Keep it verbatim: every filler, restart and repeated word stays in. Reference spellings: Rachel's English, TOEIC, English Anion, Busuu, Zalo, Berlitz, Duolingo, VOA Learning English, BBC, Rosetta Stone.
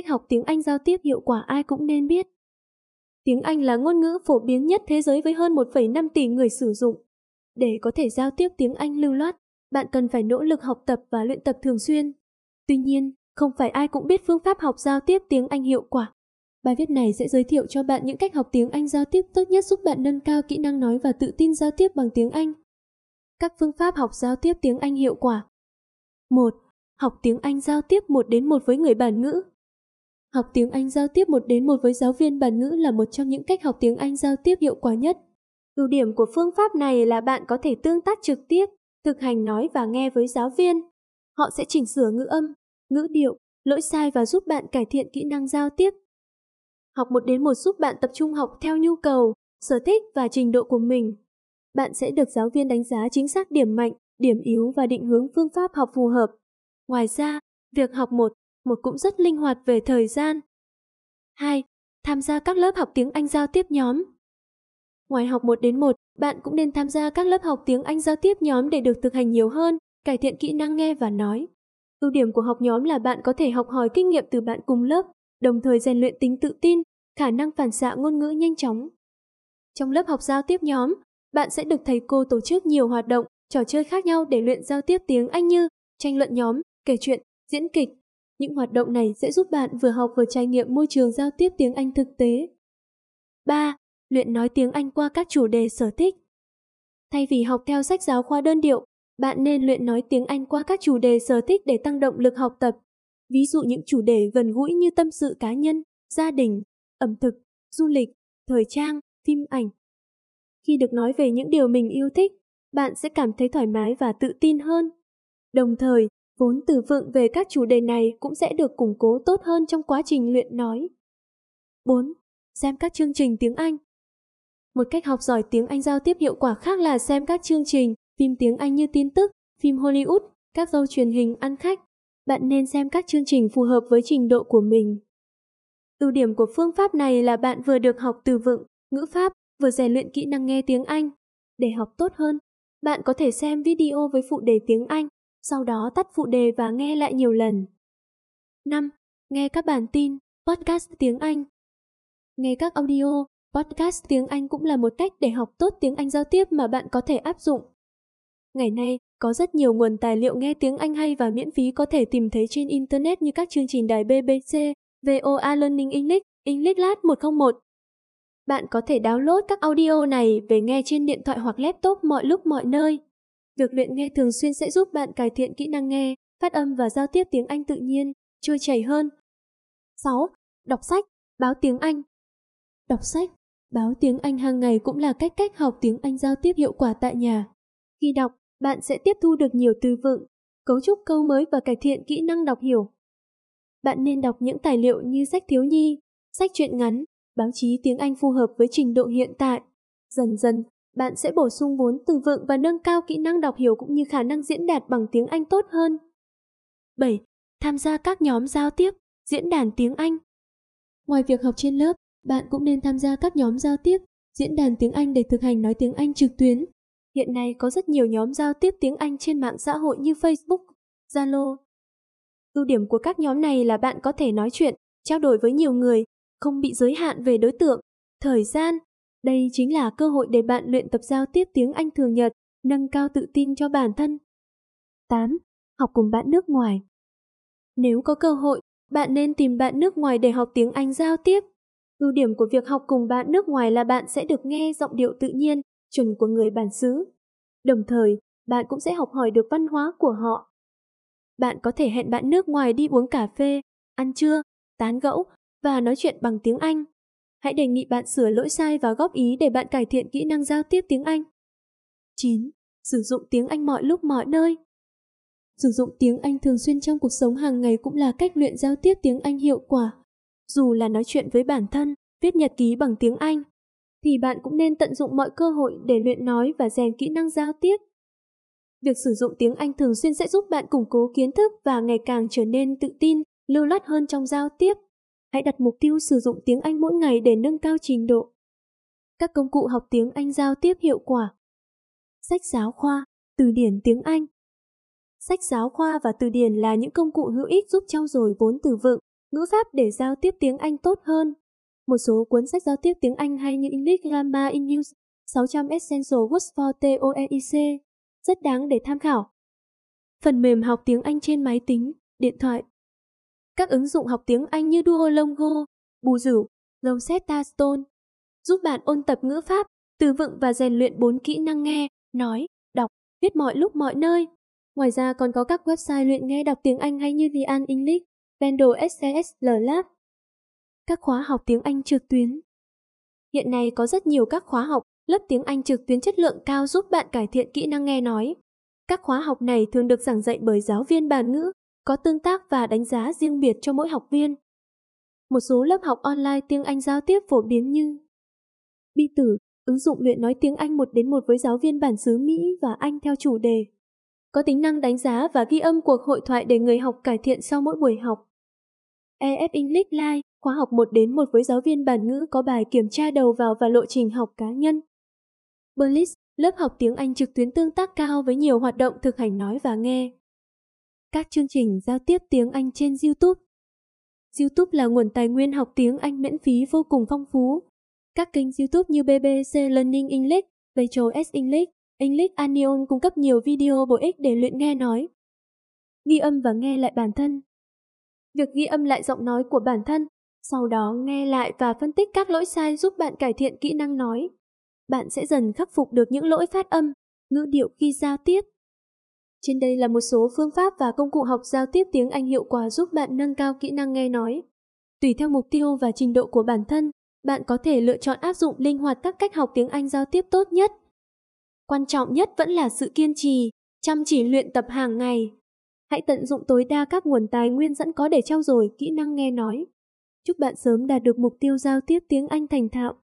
cách học tiếng Anh giao tiếp hiệu quả ai cũng nên biết. Tiếng Anh là ngôn ngữ phổ biến nhất thế giới với hơn một phẩy năm tỷ người sử dụng. Để có thể giao tiếp tiếng Anh lưu loát, bạn cần phải nỗ lực học tập và luyện tập thường xuyên. Tuy nhiên, không phải ai cũng biết phương pháp học giao tiếp tiếng Anh hiệu quả. Bài viết này sẽ giới thiệu cho bạn những cách học tiếng Anh giao tiếp tốt nhất giúp bạn nâng cao kỹ năng nói và tự tin giao tiếp bằng tiếng Anh. Các phương pháp học giao tiếp tiếng Anh hiệu quả. một. Học tiếng Anh giao tiếp một đến một với người bản ngữ. Học tiếng Anh giao tiếp một đến một với giáo viên bản ngữ là một trong những cách học tiếng Anh giao tiếp hiệu quả nhất. Ưu điểm của phương pháp này là bạn có thể tương tác trực tiếp, thực hành nói và nghe với giáo viên. Họ sẽ chỉnh sửa ngữ âm, ngữ điệu, lỗi sai và giúp bạn cải thiện kỹ năng giao tiếp. Học một đến một giúp bạn tập trung học theo nhu cầu, sở thích và trình độ của mình. Bạn sẽ được giáo viên đánh giá chính xác điểm mạnh, điểm yếu và định hướng phương pháp học phù hợp. Ngoài ra, việc học một, một cũng rất linh hoạt về thời gian. hai. Tham gia các lớp học tiếng Anh giao tiếp nhóm. Ngoài học một đến một, bạn cũng nên tham gia các lớp học tiếng Anh giao tiếp nhóm để được thực hành nhiều hơn, cải thiện kỹ năng nghe và nói. Ưu điểm của học nhóm là bạn có thể học hỏi kinh nghiệm từ bạn cùng lớp, đồng thời rèn luyện tính tự tin, khả năng phản xạ ngôn ngữ nhanh chóng. Trong lớp học giao tiếp nhóm, bạn sẽ được thầy cô tổ chức nhiều hoạt động, trò chơi khác nhau để luyện giao tiếp tiếng Anh như tranh luận nhóm, kể chuyện, diễn kịch. Những hoạt động này sẽ giúp bạn vừa học vừa trải nghiệm môi trường giao tiếp tiếng Anh thực tế. ba. Luyện nói tiếng Anh qua các chủ đề sở thích. Thay vì học theo sách giáo khoa đơn điệu, bạn nên luyện nói tiếng Anh qua các chủ đề sở thích để tăng động lực học tập. Ví dụ những chủ đề gần gũi như tâm sự cá nhân, gia đình, ẩm thực, du lịch, thời trang, phim ảnh. Khi được nói về những điều mình yêu thích, bạn sẽ cảm thấy thoải mái và tự tin hơn. Đồng thời, vốn từ vựng về các chủ đề này cũng sẽ được củng cố tốt hơn trong quá trình luyện nói. bốn. Xem các chương trình tiếng Anh. Một cách học giỏi tiếng Anh giao tiếp hiệu quả khác là xem các chương trình, phim tiếng Anh như tin tức, phim Hollywood, các show truyền hình ăn khách. Bạn nên xem các chương trình phù hợp với trình độ của mình. Ưu điểm của phương pháp này là bạn vừa được học từ vựng, ngữ pháp, vừa rèn luyện kỹ năng nghe tiếng Anh. Để học tốt hơn, bạn có thể xem video với phụ đề tiếng Anh, sau đó tắt phụ đề và nghe lại nhiều lần. năm. Nghe các bản tin, podcast tiếng Anh. Nghe các audio, podcast tiếng Anh cũng là một cách để học tốt tiếng Anh giao tiếp mà bạn có thể áp dụng. Ngày nay, có rất nhiều nguồn tài liệu nghe tiếng Anh hay và miễn phí có thể tìm thấy trên Internet như các chương trình đài B B C, V O A Learning English, English Live một không một. Bạn có thể download các audio này về nghe trên điện thoại hoặc laptop mọi lúc mọi nơi. Việc luyện nghe thường xuyên sẽ giúp bạn cải thiện kỹ năng nghe, phát âm và giao tiếp tiếng Anh tự nhiên, trôi chảy hơn. sáu. Đọc sách, báo tiếng Anh. Đọc sách, báo tiếng Anh hàng ngày cũng là cách cách học tiếng Anh giao tiếp hiệu quả tại nhà. Khi đọc, bạn sẽ tiếp thu được nhiều từ vựng, cấu trúc câu mới và cải thiện kỹ năng đọc hiểu. Bạn nên đọc những tài liệu như sách thiếu nhi, sách truyện ngắn, báo chí tiếng Anh phù hợp với trình độ hiện tại. Dần dần, bạn sẽ bổ sung vốn từ vựng và nâng cao kỹ năng đọc hiểu cũng như khả năng diễn đạt bằng tiếng Anh tốt hơn. bảy. Tham gia các nhóm giao tiếp, diễn đàn tiếng Anh. Ngoài việc học trên lớp, bạn cũng nên tham gia các nhóm giao tiếp, diễn đàn tiếng Anh để thực hành nói tiếng Anh trực tuyến. Hiện nay có rất nhiều nhóm giao tiếp tiếng Anh trên mạng xã hội như Facebook, Zalo. Ưu điểm của các nhóm này là bạn có thể nói chuyện, trao đổi với nhiều người, không bị giới hạn về đối tượng, thời gian. Đây chính là cơ hội để bạn luyện tập giao tiếp tiếng Anh thường nhật, nâng cao tự tin cho bản thân. tám. Học cùng bạn nước ngoài. Nếu có cơ hội, bạn nên tìm bạn nước ngoài để học tiếng Anh giao tiếp. Ưu điểm của việc học cùng bạn nước ngoài là bạn sẽ được nghe giọng điệu tự nhiên, chuẩn của người bản xứ. Đồng thời, bạn cũng sẽ học hỏi được văn hóa của họ. Bạn có thể hẹn bạn nước ngoài đi uống cà phê, ăn trưa, tán gẫu và nói chuyện bằng tiếng Anh. Hãy đề nghị bạn sửa lỗi sai và góp ý để bạn cải thiện kỹ năng giao tiếp tiếng Anh. chín. Sử dụng tiếng Anh mọi lúc mọi nơi. Sử dụng tiếng Anh thường xuyên trong cuộc sống hàng ngày cũng là cách luyện giao tiếp tiếng Anh hiệu quả. Dù là nói chuyện với bản thân, viết nhật ký bằng tiếng Anh, thì bạn cũng nên tận dụng mọi cơ hội để luyện nói và rèn kỹ năng giao tiếp. Việc sử dụng tiếng Anh thường xuyên sẽ giúp bạn củng cố kiến thức và ngày càng trở nên tự tin, lưu loát hơn trong giao tiếp. Hãy đặt mục tiêu sử dụng tiếng Anh mỗi ngày để nâng cao trình độ. Các công cụ học tiếng Anh giao tiếp hiệu quả. Sách giáo khoa, từ điển tiếng Anh. Sách giáo khoa và từ điển là những công cụ hữu ích giúp trau dồi vốn từ vựng, ngữ pháp để giao tiếp tiếng Anh tốt hơn. Một số cuốn sách giao tiếp tiếng Anh hay như English Grammar in Use, sáu trăm Essential Words for TOEIC, rất đáng để tham khảo. Phần mềm học tiếng Anh trên máy tính, điện thoại. Các ứng dụng học tiếng Anh như Duolingo, Busuu, Rosetta Stone giúp bạn ôn tập ngữ pháp, từ vựng và rèn luyện bốn kỹ năng nghe, nói, đọc, viết mọi lúc mọi nơi. Ngoài ra còn có các website luyện nghe đọc tiếng Anh hay như vê a English, Vendor e ét lờ Lab. Các khóa học tiếng Anh trực tuyến. Hiện nay có rất nhiều các khóa học, lớp tiếng Anh trực tuyến chất lượng cao giúp bạn cải thiện kỹ năng nghe nói. Các khóa học này thường được giảng dạy bởi giáo viên bản ngữ, có tương tác và đánh giá riêng biệt cho mỗi học viên. Một số lớp học online tiếng Anh giao tiếp phổ biến như Bi Tử, ứng dụng luyện nói tiếng Anh một đến một với giáo viên bản xứ Mỹ và Anh theo chủ đề. Có tính năng đánh giá và ghi âm cuộc hội thoại để người học cải thiện sau mỗi buổi học. e ép English Live, khóa học một đến một với giáo viên bản ngữ có bài kiểm tra đầu vào và lộ trình học cá nhân. Berlitz, lớp học tiếng Anh trực tuyến tương tác cao với nhiều hoạt động thực hành nói và nghe. Các chương trình giao tiếp tiếng Anh trên YouTube. YouTube là nguồn tài nguyên học tiếng Anh miễn phí vô cùng phong phú. Các kênh YouTube như bê bê xê Learning English, Rachel's English, English Anion cung cấp nhiều video bổ ích để luyện nghe nói. Ghi âm và nghe lại bản thân. Việc ghi âm lại giọng nói của bản thân, sau đó nghe lại và phân tích các lỗi sai giúp bạn cải thiện kỹ năng nói. Bạn sẽ dần khắc phục được những lỗi phát âm, ngữ điệu khi giao tiếp. Trên đây là một số phương pháp và công cụ học giao tiếp tiếng Anh hiệu quả giúp bạn nâng cao kỹ năng nghe nói. Tùy theo mục tiêu và trình độ của bản thân, bạn có thể lựa chọn áp dụng linh hoạt các cách học tiếng Anh giao tiếp tốt nhất. Quan trọng nhất vẫn là sự kiên trì, chăm chỉ luyện tập hàng ngày. Hãy tận dụng tối đa các nguồn tài nguyên sẵn có để trau dồi kỹ năng nghe nói. Chúc bạn sớm đạt được mục tiêu giao tiếp tiếng Anh thành thạo.